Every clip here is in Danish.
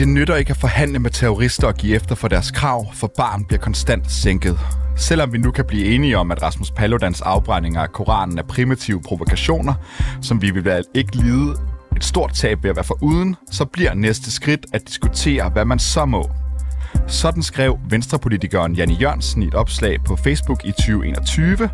Det nytter ikke at forhandle med terrorister og give efter for deres krav, for barren bliver konstant sænket. Selvom vi nu kan blive enige om, at Rasmus Paludans afbrændinger af Koranen er primitive provokationer, som vi vil ikke lide et stort tab ved at være foruden, så bliver næste skridt at diskutere, hvad man så må. Sådan skrev venstrepolitikeren Jan E. Jørgensen i et opslag på Facebook i 2021,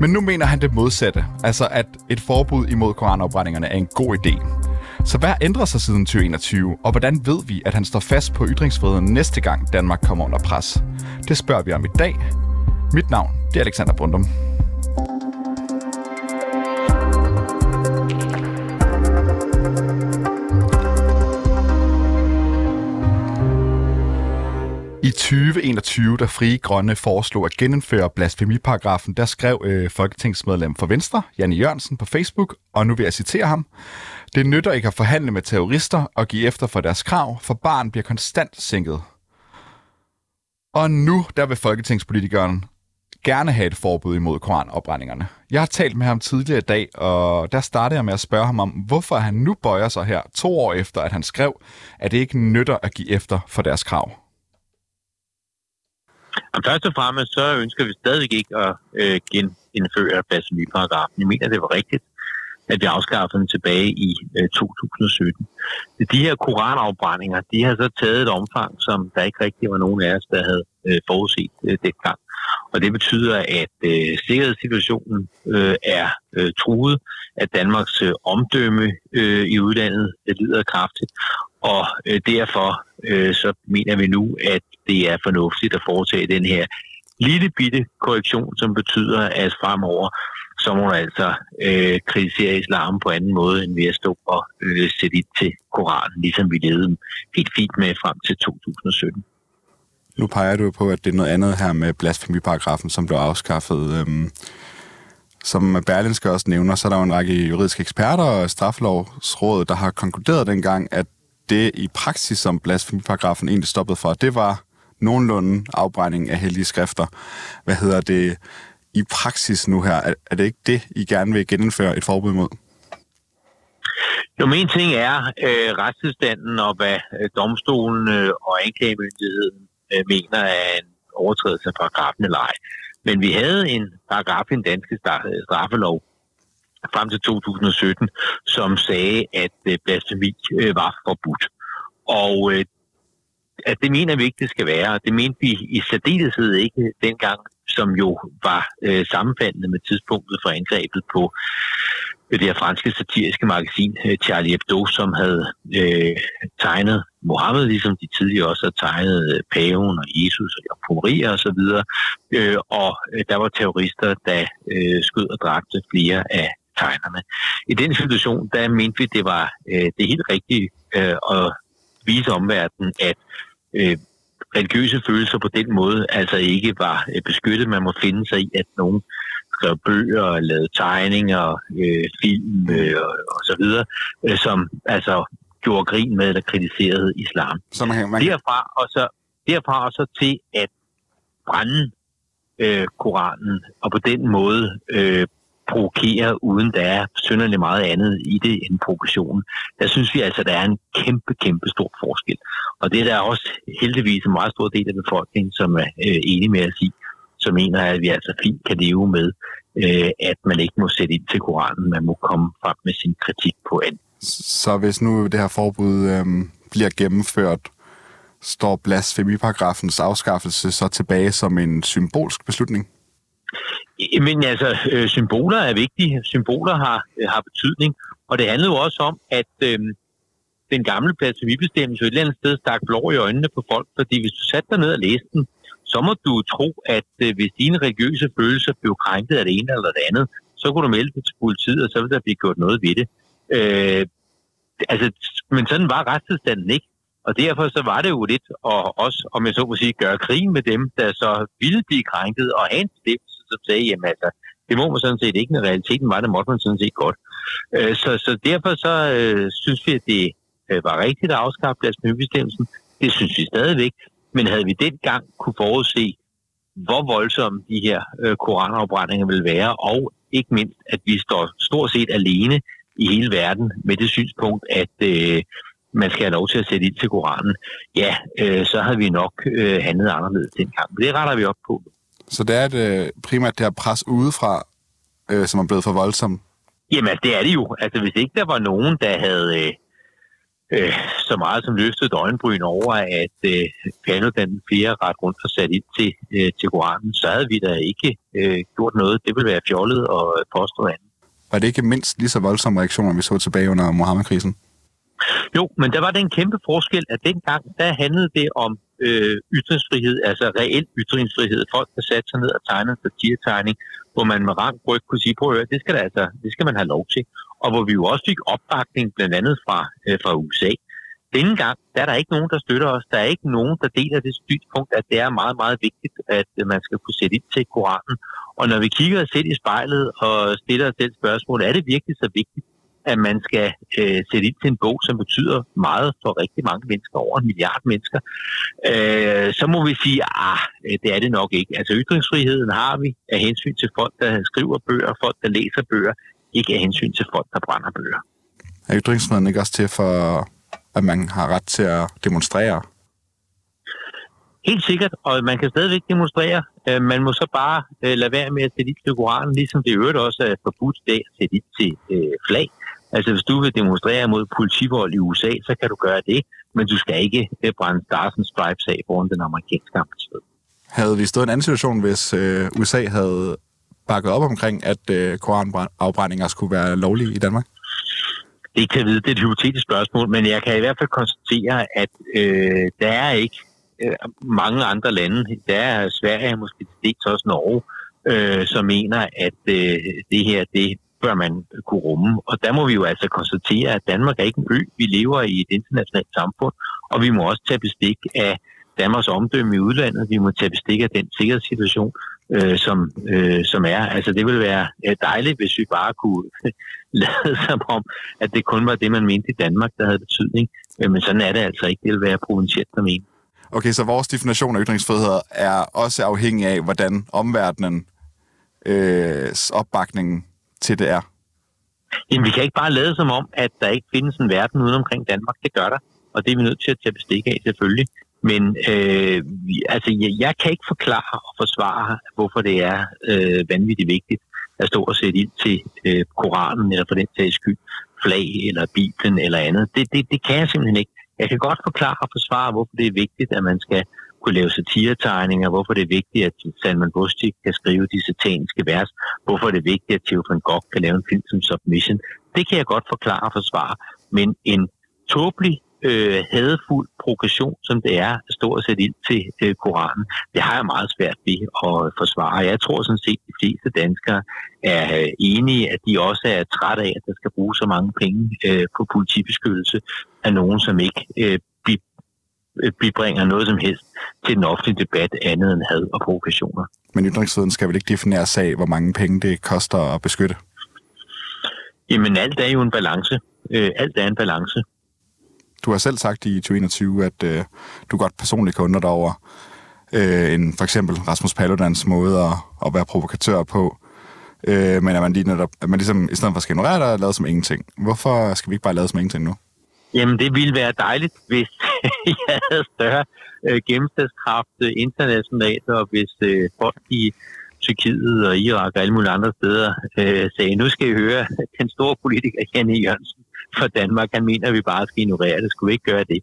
men nu mener han det modsatte, altså at et forbud imod koranafbrændingerne er en god idé. Så hvad ændrer sig siden 2021, og hvordan ved vi, at han står fast på ytringsfriheden næste gang Danmark kommer under pres? Det spørger vi om i dag. Mit navn, det er Alexander Brøndum. I 2021, da Frie Grønne foreslog at genindføre blasfemiparagrafen, der skrev folketingsmedlem for Venstre, Jan E. Jørgensen, på Facebook, og nu vil jeg citere ham: "Det nytter ikke at forhandle med terrorister og give efter for deres krav, for barren bliver konstant sænket." Og nu der vil folketingspolitikeren gerne have et forbud imod koranopbrændingerne. Jeg har talt med ham tidligere i dag, og der startede jeg med at spørge ham om, hvorfor han nu bøjer sig her 2 år efter, at han skrev, at det ikke nytter at give efter for deres krav. Og først og fremmest så ønsker vi stadig ikke at genindføre blasfemiparagrafen. Jeg mener, det var rigtigt, at vi afskaffede den tilbage i 2017. De her koranafbrændinger, de har så taget et omfang, som der ikke rigtig var nogen af os, der havde forudset dengang. Og det betyder, at sikkerhedssituationen er truet, at Danmarks omdømme i udlandet lider kraftigt. Og derfor så mener vi nu, at det er fornuftigt at foretage den her lille bitte korrektion, som betyder, at fremover så må man altså kritisere islam på anden måde, end ved at stå og sætte ind til Koranen, ligesom vi ledede dem helt fint med frem til 2017. Nu peger du på, at det er noget andet her med blasfemiparagrafen, som blev afskaffet. Som Berlingske også nævner, så er der jo en række juridiske eksperter og straffelovsrådet, der har konkluderet dengang, at det i praksis, som blasfemiparagrafen egentlig stoppede for, det var nogenlunde afbrænding af hellige skrifter. Hvad hedder det i praksis nu her? Er det ikke det, I gerne vil genindføre et forbud mod? Jo, men en ting er retstilstanden og hvad domstolen og anklagemyndigheden mener er en overtrædelse af paragrafen eller ej. Men vi havde en paragraf i den danske straffelov frem til 2017, som sagde, at blasfemi var forbudt. Og at det mener vi ikke, det skal være. Det mente vi i særdeleshed ikke dengang, som jo var sammenfaldende med tidspunktet for angrebet på det her franske satiriske magasin Charlie Hebdo, som havde tegnet Mohammed, ligesom de tidligere også havde tegnet paven og Jesus og Jomfru Maria osv. Og der var terrorister, der skød og dræbte flere af tegnerne. I den situation, der mente vi, det var det helt rigtige at vise omverdenen, at religiøse følelser på den måde altså ikke var beskyttet. Man må finde sig i, at nogen skrev bøger og lavede tegninger, film og så videre, som altså gjorde grin med eller kritiserede islam. Derfra og så til at brænde Koranen og på den måde provokere, uden der er synderligt meget andet i det end provokationen. Der synes vi altså, at der er en kæmpe stor forskel. Og det er der også heldigvis en meget stor del af befolkningen, som er enige med at sige, som mener, at vi altså fint kan leve med, at man ikke må sætte ind til Koranen, man må komme frem med sin kritik på andet. Så hvis nu det her forbud bliver gennemført, står blasfemiparagrafens afskaffelse så tilbage som en symbolsk beslutning? Men altså, symboler er vigtige. Symboler har betydning. Og det handler jo også om, at den gamle blasfemibestemmelse jo et eller andet sted stak blår i øjnene på folk, fordi hvis du satte dig ned og læste den, så må du tro, at hvis dine religiøse følelser blev krænket af det ene eller det andet, så kunne du melde det til politiet, og så ville der blive gjort noget ved det. Men sådan var retstilstanden ikke. Og derfor så var det jo lidt at også, om jeg så må sige, gøre krig med dem, der så ville blive krænket og have en bestemmelse, som sagde, jamen altså, det må man sådan set ikke, når realiteten var, det måtte man sådan set godt. Så derfor så synes vi, at det var rigtigt at afskaffe blasfemibestemmelsen. Det synes vi stadigvæk. Men havde vi dengang kunne forudse, hvor voldsomme de her koranafbrændinger ville være, og ikke mindst, at vi står stort set alene i hele verden med det synspunkt, at man skal have lov til at sætte ind til Koranen, ja, så havde vi nok handlet anderledes dengang. Men det retter vi op på. Så det er primært det her pres udefra, som er blevet for voldsomt? Jamen, det er det jo. Altså, hvis ikke der var nogen, der havde så meget som løftet øjenbryn over, at Paludan flere ret rundt og sat ind til Koranen, så havde vi da ikke gjort noget. Det ville være fjollet og påstå andet. Var det ikke mindst lige så voldsomme reaktioner, vi så tilbage under Mohammed-krisen? Jo, men der var den kæmpe forskel, at dengang, der handlede det om ytringsfrihed, altså reelt ytringsfrihed. Folk, der satte sig ned og tegnede en satiretegning, hvor man med rank ryg kunne sige, prøv at høre, det skal man have lov til. Og hvor vi jo også fik opbakning, blandt andet fra USA. Denne gang, der er der ikke nogen, der støtter os. Der er ikke nogen, der deler det synspunkt, at det er meget, meget vigtigt, at man skal kunne sætte ind til Koranen. Og når vi kigger os selv i spejlet og stiller os selv spørgsmålet, er det virkelig så vigtigt, at man skal sætte ind til en bog, som betyder meget for rigtig mange mennesker, over 1 milliard mennesker, så må vi sige, det er det nok ikke. Altså ytringsfriheden har vi af hensyn til folk, der skriver bøger, folk, der læser bøger, ikke af hensyn til folk, der brænder bøger. Er ytringsfriheden ikke også til for, at man har ret til at demonstrere? Helt sikkert, og man kan stadigvæk demonstrere. Man må så bare lade være med at sætte ind til Koranen, ligesom det i øvrigt også er forbudt i dag at sætte ind til flag. Altså hvis du vil demonstrere mod politivold i USA, så kan du gøre det, men du skal ikke brænde Stars and Stripes af foran den amerikanske ambassade. Havde vi stået i en anden situation, hvis USA havde bakket op omkring, at koranafbrændinger skulle være lovlige i Danmark? Det kan jeg vide, det er et hypotetisk spørgsmål, men jeg kan i hvert fald konstatere, at der er ikke mange andre lande, der er Sverige, måske dels også Norge, som mener, at det her, det bør man kunne rumme. Og der må vi jo altså konstatere, at Danmark er ikke en ø. Vi lever i et internationalt samfund, og vi må også tage bestik af Danmarks omdømme i udlandet. Vi må tage bestik af den sikkerhedssituation, som er. Altså det ville være dejligt, hvis vi bare kunne lade sig om, at det kun var det, man mente i Danmark, der havde betydning. Men sådan er det altså ikke. Det vil være provincielt at mene. Okay, så vores definition af ytringsfrihed er også afhængig af, hvordan omverdenens opbakning til det er? Jamen, vi kan ikke bare lade som om, at der ikke findes en verden uden omkring Danmark. Det gør der, og det er vi nødt til at tage bestik af, selvfølgelig. Men jeg kan ikke forklare og forsvare, hvorfor det er vanvittigt vigtigt at stå og sætte ind til Koranen, eller for den sags skyld flag, eller Bibelen, eller andet. Det kan jeg simpelthen ikke. Jeg kan godt forklare og forsvare, hvorfor det er vigtigt, at man skal kunne lave satiretegninger, hvorfor det er vigtigt, at Salman Rushdie kan skrive de sataniske vers, hvorfor det er vigtigt, at Theo van Gogh kan lave en film som Submission. Det kan jeg godt forklare og forsvare, men en tåbelig, hadefuld progression, som det er, at stå og sætte ind til Koranen, det har jeg meget svært ved at forsvare. Jeg tror sådan set, at de fleste danskere er enige, at de også er trætte af, at der skal bruge så mange penge på politibeskyttelse af nogen, som ikke bibringer noget som helst til den offentlige debat, andet end had og provokationer. Men ytringsfriheden skal vel ikke definere sag, hvor mange penge det koster at beskytte? Jamen alt er jo en balance. Alt er en balance. Du har selv sagt i 2021, at du godt personligt kan undre dig over en for eksempel Rasmus Paludans måde at være provokatør på, men at man ligesom i stedet for skal ignorere dig, lade som ingenting. Hvorfor skal vi ikke bare lade som ingenting nu? Jamen det ville være dejligt, hvis jeg havde større gennemslagskraft internationalt, og hvis folk i Tyrkiet og Irak og alle mulige andre steder sagde, nu skal I høre den store politiker Jan E. Jørgensen for Danmark, han mener, at vi bare skal ignorere det. Skulle vi ikke gøre det?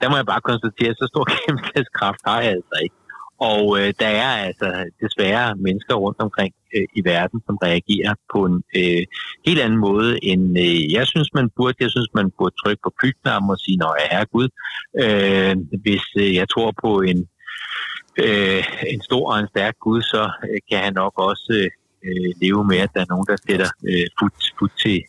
Der må jeg bare konstatere, at så stor gennemslagskraft har jeg altså ikke. Og der er altså desværre mennesker rundt omkring i verden, som reagerer på en helt anden måde, end jeg synes, man burde. Jeg synes, man burde trykke på pyknammen og sige, nå, herregud, hvis jeg tror på en stor og en stærk Gud, så kan han nok også leve med, at der er nogen, der sætter fut til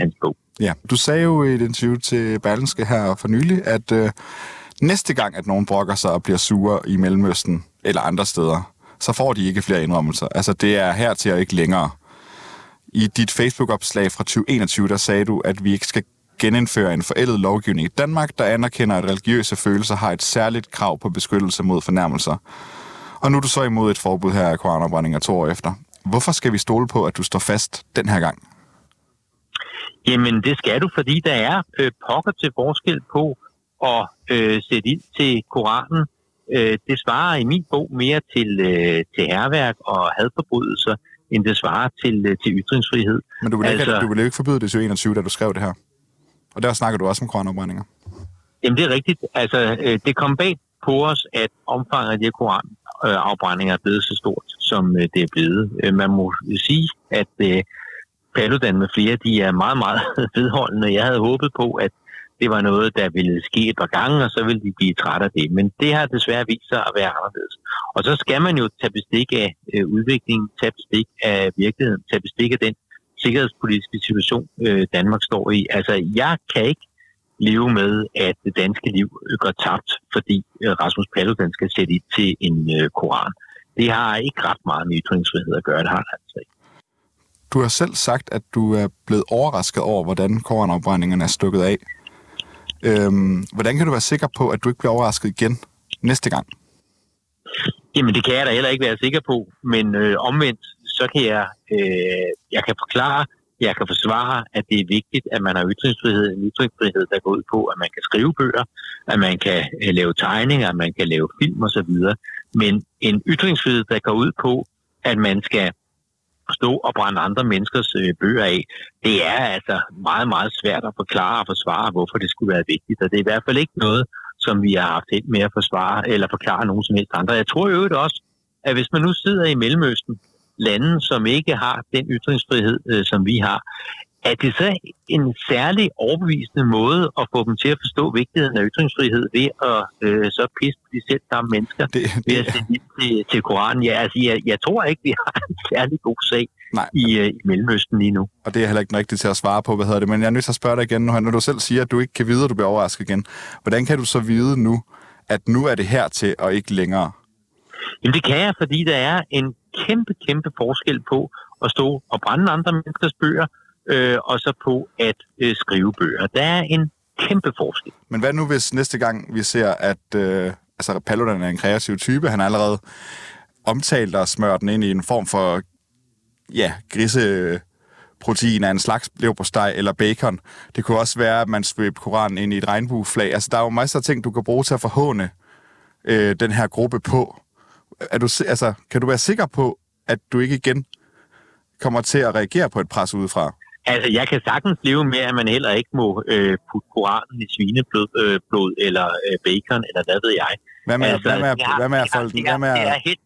hans bog. Ja, du sagde jo i et interview til Berlingske her for nylig, at næste gang, at nogen brokker sig og bliver sure i Mellemøsten eller andre steder, så får de ikke flere indrømmelser. Altså, det er hertil og ikke længere. I dit Facebook-opslag fra 2021, der sagde du, at vi ikke skal genindføre en forældet lovgivning i Danmark, der anerkender, at religiøse følelser har et særligt krav på beskyttelse mod fornærmelser. Og nu er du så imod et forbud her af koranafbrændinger 2 år efter. Hvorfor skal vi stole på, at du står fast den her gang? Jamen, det skal du, fordi der er pokker til forskel på at sætte ind til Koranen. Det svarer i min bog mere til hærværk og hadforbrydelser, end det svarer til ytringsfrihed. Men du ville ikke forbyde det til 21, da du skrev det her. Og der snakker du også om koranopbrændinger. Jamen, det er rigtigt. Altså, det kom bag på os, at omfanget af de her koranafbrændinger er blevet så stort, som det er blevet. Man må sige, at Paludan med flere, de er meget, meget vedholdende. Jeg havde håbet på, at det var noget, der ville ske et par gange, og så ville de blive trætte af det. Men det har desværre vist sig at være anderledes. Og så skal man jo tage bestik af udviklingen, tage bestik af virkeligheden, tage bestik af den sikkerhedspolitiske situation, Danmark står i. Altså, jeg kan ikke leve med, at det danske liv går tabt, fordi Rasmus Paludan skal sætte ind til en koran. Det har ikke ret meget med ytringsfrihed at gøre, det har det altså ikke. Du har selv sagt, at du er blevet overrasket over, hvordan koranafbrændingerne er stukket af. Hvordan kan du være sikker på, at du ikke bliver overrasket igen næste gang? Jamen, det kan jeg da heller ikke være sikker på, men omvendt, så kan jeg kan forklare, jeg kan forsvare, at det er vigtigt, at man har ytringsfrihed, en ytringsfrihed, der går ud på, at man kan skrive bøger, at man kan lave tegninger, at man kan lave film osv., men en ytringsfrihed, der går ud på, at man skal stå og brænde andre menneskers bøger af, det er altså meget, meget svært at forklare og forsvare, hvorfor det skulle være vigtigt. Og det er i hvert fald ikke noget, som vi har haft held med at forsvare eller forklare nogen som helst andre. Jeg tror i øvrigt også, at hvis man nu sidder i Mellemøsten, lande, som ikke har den ytringsfrihed, som vi har, er det så en særlig overbevisende måde at få dem til at forstå vigtigheden af ytringsfrihed ved at så pisse på de selv samme mennesker ved at sætte til Koranen? Ja, altså, jeg tror ikke, vi har en særlig god sag i Mellemøsten lige nu. Og det er heller ikke rigtigt til at svare på, men jeg er nødt til at spørge dig igen nu, når du selv siger, at du ikke kan vide, at du bliver overrasket igen. Hvordan kan du så vide nu, at nu er det hertil og ikke længere? Jamen, det kan jeg, fordi der er en kæmpe forskel på at stå og brænde andre menneskers bøger, og så på at skrive bøger. Der er en kæmpe forskel. Men hvad nu, hvis næste gang vi ser, at Paludan er en kreativ type, han allerede omtalt og smørt den ind i en form for griseprotein af en slags leverpostej eller bacon. Det kunne også være, at man svøbte Koranen ind i et regnbueflag. Altså, der er jo masser af ting, du kan bruge til at forhåne den her gruppe på. Kan du være sikker på, at du ikke igen kommer til at reagere på et pres udefra? Altså, jeg kan sagtens leve med, at man heller ikke må putte Koranen i svineblod eller bacon, eller hvad ved jeg. Hvad med heller ikke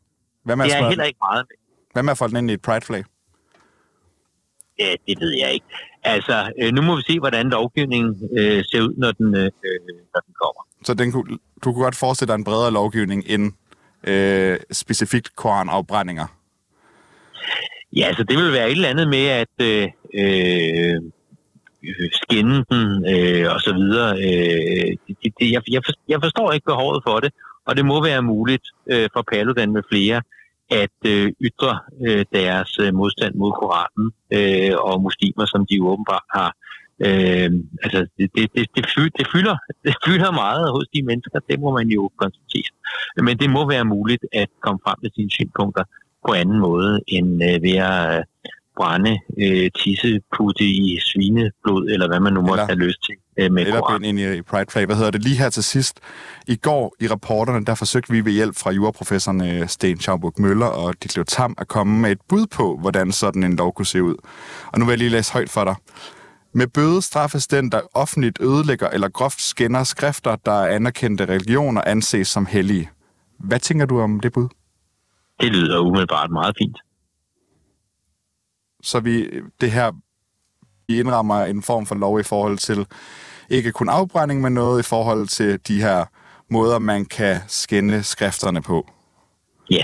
meget med. Hvad med at folde den ind i et pride-flag? Ja, det ved jeg ikke. Altså, nu må vi se, hvordan lovgivningen ser ud, når den kommer. Så du kunne godt forestille dig en bredere lovgivning end specifikt koranafbrændinger? Ja, så altså, det vil være et eller andet med at skænde den og så videre. Jeg forstår ikke behovet for det, og det må være muligt for Paludan med flere at ytre deres modstand mod Koranen og muslimer, som de åbenbart har. Det fylder meget hos de mennesker, det må man jo konstatere. Men det må være muligt at komme frem til sine synspunkter på anden måde end ved at brænde tisseputte i svineblod, eller hvad man nu måtte have lyst til med Koran. Eller binde ind i Pride Flag. Hvad hedder det? Lige her til sidst. I går i rapporterne, der forsøgte vi ved hjælp fra juraprofessorerne Sten Schaumburg-Møller og Ditlev Tamm at komme med et bud på, hvordan sådan en lov kunne se ud. Og nu vil jeg lige læse højt for dig. Med bøde straffes den, der offentligt ødelægger eller groft skænder skrifter, der er anerkendte religioner, anses som hellige. Hvad tænker du om det bud? Det lyder umiddelbart meget fint. Så vi indrammer en form for lov i forhold til ikke kun afbrænding, men noget i forhold til de her måder, man kan skænde skrifterne på. Ja.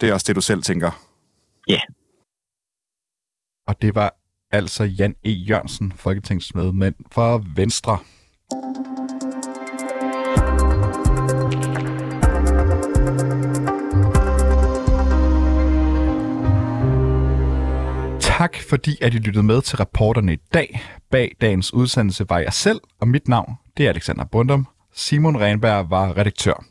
Det er også det, du selv tænker? Ja. Og det var altså Jan E. Jørgensen, folketingsmedlem fra Venstre. Tak fordi, at I lyttede med til reporterne i dag. Bag dagens udsendelse var jeg selv, og mit navn det er Alexander Brøndum. Simon Reenberg var redaktør.